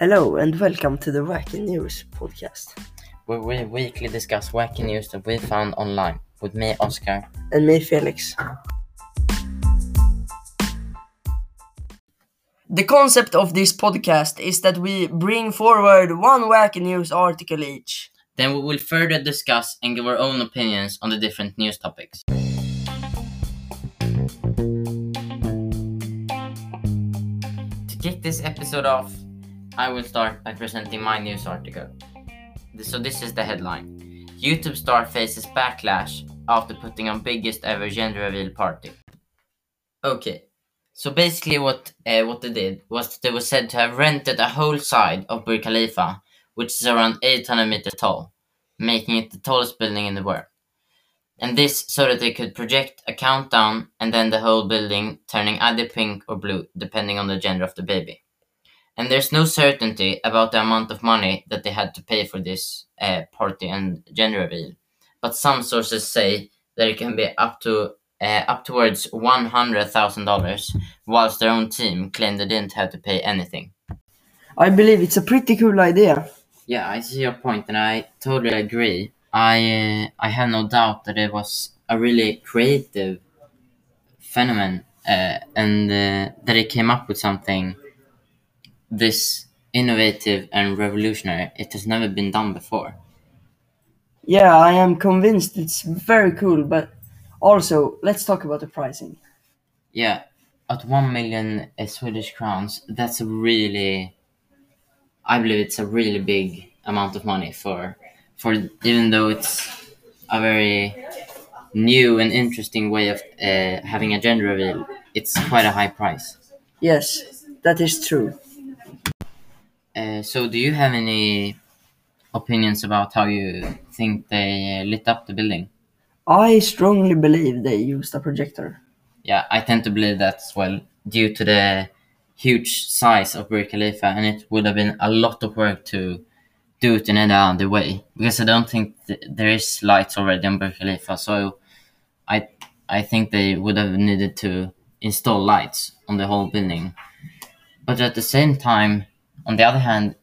Hello and welcome to the Wacky News podcast, where we weekly discuss wacky news that we found online, with me, Oscar. And me, Felix. The concept of this podcast is that we bring forward one wacky news article each. Then we will further discuss and give our own opinions on the different news topics. To kick this episode off, I will start by presenting my news article. So this is the headline. YouTube star faces backlash after putting on biggest ever gender reveal party. Okay, so basically what they did was that they were said to have rented a whole side of Burj Khalifa, which is around 800 meters tall, making it the tallest building in the world. And this so that they could project a countdown and then the whole building turning either pink or blue, depending on the gender of the baby. And there's no certainty about the amount of money that they had to pay for this party and gender reveal, but some sources say that it can be up to upwards $100,000, whilst their own team claimed they didn't have to pay anything. I believe it's a pretty cool idea. Yeah, I see your point, and I totally agree. I have no doubt that it was a really creative phenomenon, and that it came up with something this innovative and revolutionary. It has never been done before. Yeah, I am convinced it's very cool, but also, let's talk about the pricing. Yeah, at 1 million Swedish crowns, that's I believe it's a really big amount of money for even though it's a very new and interesting way of having a gender reveal, it's quite a high price. Yes, that is true. So do you have any opinions about how you think they lit up the building? I strongly believe they used a projector. Yeah, I tend to believe that as well, due to the huge size of Burj Khalifa, and it would have been a lot of work to do it in any other way, because I don't think there is lights already on Burj Khalifa, so I think they would have needed to install lights on the whole building. But at the same time, on the other hand,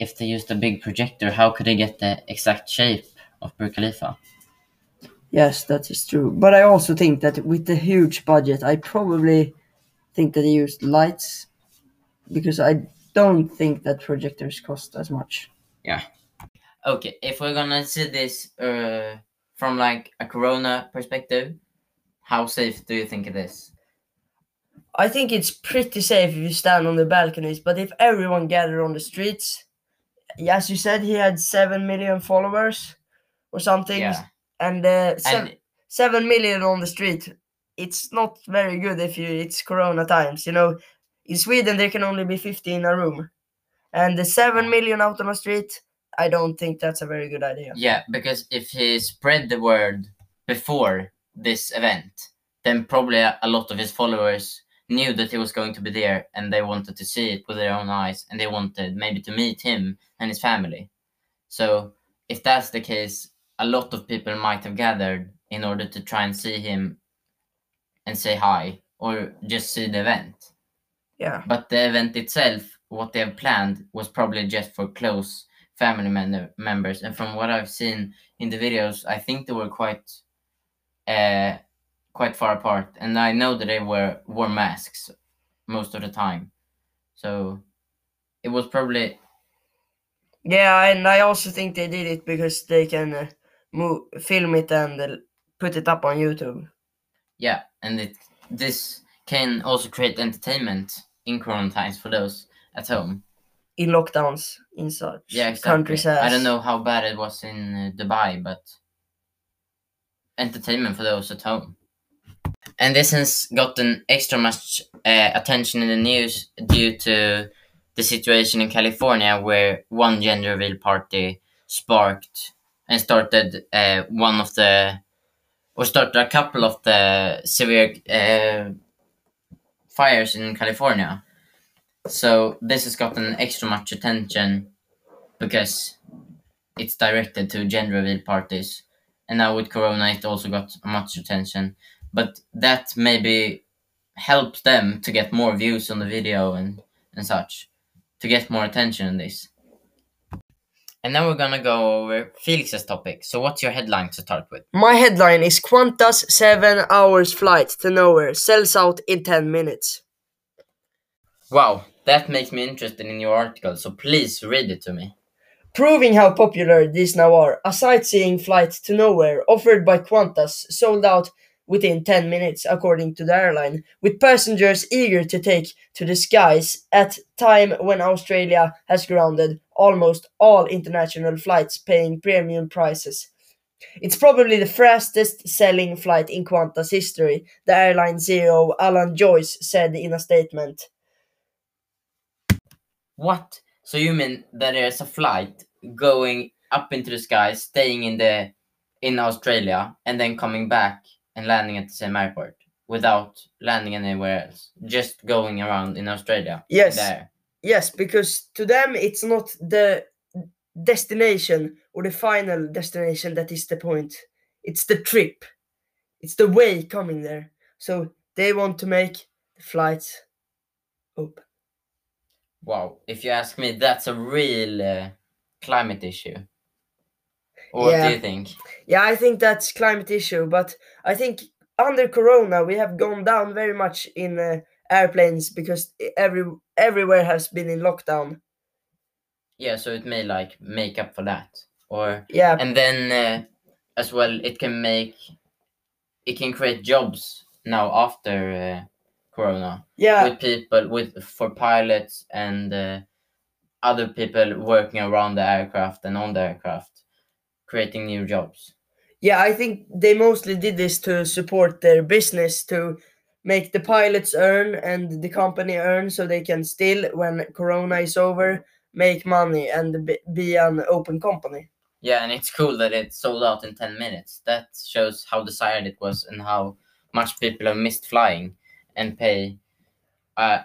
if they used a big projector, how could they get the exact shape of Burj Khalifa? Yes, that is true. But I also think that with the huge budget, I probably think that they used lights, because I don't think that projectors cost as much. Yeah. Okay, if we're gonna see this from like a corona perspective, how safe do you think it is? I think it's pretty safe if you stand on the balconies, but if everyone gathered on the streets, as you said, he had 7 million followers or something, yeah. And 7 million on the street, it's not very good it's corona times, you know. In Sweden, there can only be 50 in a room, and the 7 million out on the street, I don't think that's a very good idea. Yeah, because if he spread the word before this event, then probably a lot of his followers knew that he was going to be there, and they wanted to see it with their own eyes, and they wanted maybe to meet him and his family. So if that's the case, a lot of people might have gathered in order to try and see him and say hi, or just see the event. Yeah. But the event itself, what they have planned, was probably just for close family members. And from what I've seen in the videos, I think they were quite far apart, and I know that they wore masks most of the time, so it was probably... Yeah, and I also think they did it because they can film it and put it up on YouTube. Yeah, and this can also create entertainment in corona times for those at home. In lockdowns, in such countries as... I don't know how bad it was in Dubai, but entertainment for those at home. And this has gotten extra much attention in the news due to the situation in California, where one gender reveal party started a couple of the severe fires in California. So this has gotten extra much attention because it's directed to gender reveal parties, and now with Corona, it also got much attention. But that maybe helps them to get more views on the video and such. to get more attention on this. And now we're gonna go over Felix's topic. So what's your headline to start with? My headline is Qantas 7 hours flight to nowhere sells out in 10 minutes. Wow, that makes me interested in your article, so please read it to me. Proving how popular these now are, a sightseeing flight to nowhere offered by Qantas sold out within 10 minutes, according to the airline, with passengers eager to take to the skies at time when Australia has grounded almost all international flights, paying premium prices. It's probably the fastest-selling flight in Qantas history, the airline CEO Alan Joyce said in a statement. What? So you mean that there's a flight going up into the sky, staying in Australia, and then coming back and landing at the same airport without landing anywhere else, just going around in Australia? Yes, there. Yes, because to them it's not the destination or the final destination that is the point. It's the trip. It's the way coming there. So they want to make the flights open. Wow, if you ask me, that's a real climate issue. What do you think? Yeah, I think that's climate issue, but I think under Corona we have gone down very much in airplanes because everywhere has been in lockdown. Yeah, so it may make up for that, or yeah, and then as well it can create jobs now after Corona. Yeah, with people for pilots and other people working around the aircraft and on the aircraft, creating new jobs. Yeah, I think they mostly did this to support their business, to make the pilots earn and the company earn, so they can still, when Corona is over, make money and be an open company. Yeah, and it's cool that it sold out in 10 minutes. That shows how desired it was and how much people have missed flying and pay. I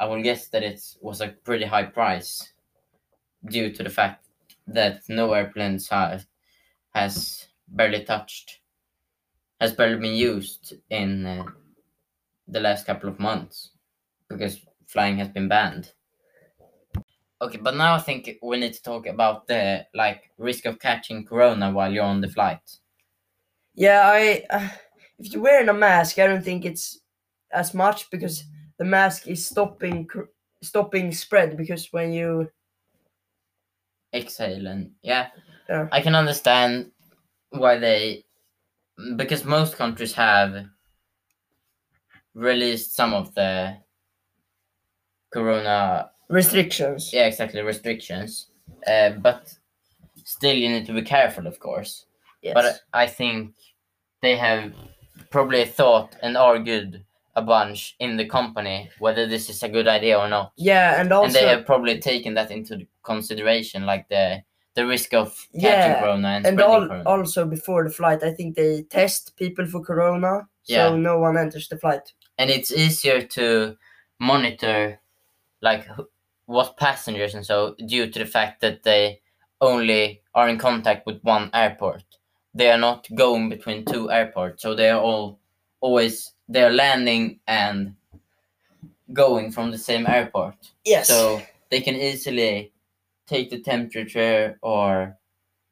will guess that it was a pretty high price due to the fact that no airplanes has barely been used in the last couple of months, because flying has been banned. Okay, but now I think we need to talk about the risk of catching corona while you're on the flight. Yeah, if you're wearing a mask, I don't think it's as much, because the mask is stopping spread, because when you exhale and yeah, I can understand why because most countries have released some of the corona restrictions. Yeah, exactly, restrictions. But still, you need to be careful, of course. Yes. But I think they have probably thought and argued a bunch in the company whether this is a good idea or not. Yeah, and also, and they have probably taken that into consideration, the risk of catching corona and corona. Also before the flight, I think they test people for corona, so no one enters the flight. And it's easier to monitor what passengers, and so due to the fact that they only are in contact with one airport. They are not going between two airports, so they are they're landing and going from the same airport. Yes. So they can easily take the temperature or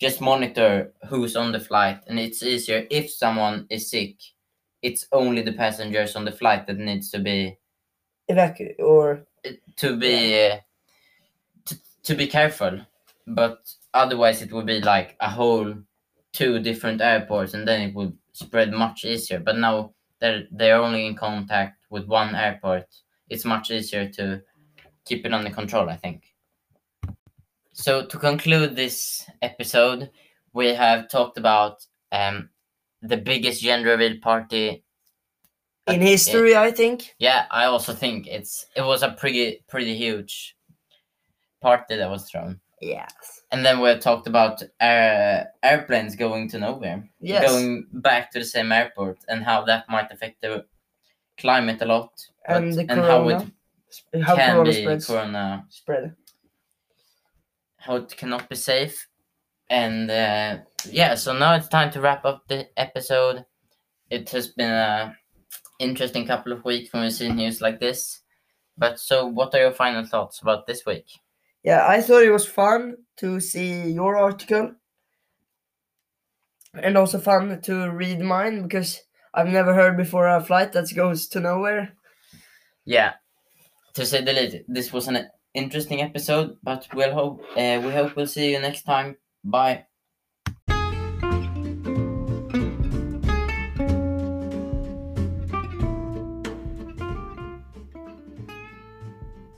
just monitor who's on the flight. And it's easier if someone is sick. It's only the passengers on the flight that needs to be evacuated or to be careful. But otherwise it would be a whole two different airports, and then it would spread much easier. But now they're only in contact with one airport. It's much easier to keep it under control, I think. So to conclude this episode, we have talked about the biggest gender reveal party in history, I think. Yeah, I also think it was a pretty huge party that was thrown. Yes. And then we talked about airplanes going to nowhere. Yes. Going back to the same airport, and how that might affect the climate a lot. And how corona spread. How it cannot be safe. And so now it's time to wrap up the episode. It has been an interesting couple of weeks when we see news like this. But so what are your final thoughts about this week? Yeah, I thought it was fun to see your article and also fun to read mine because I've never heard before a flight that goes to nowhere. Yeah, to say the least, this was an interesting episode, but we hope we'll see you next time. Bye.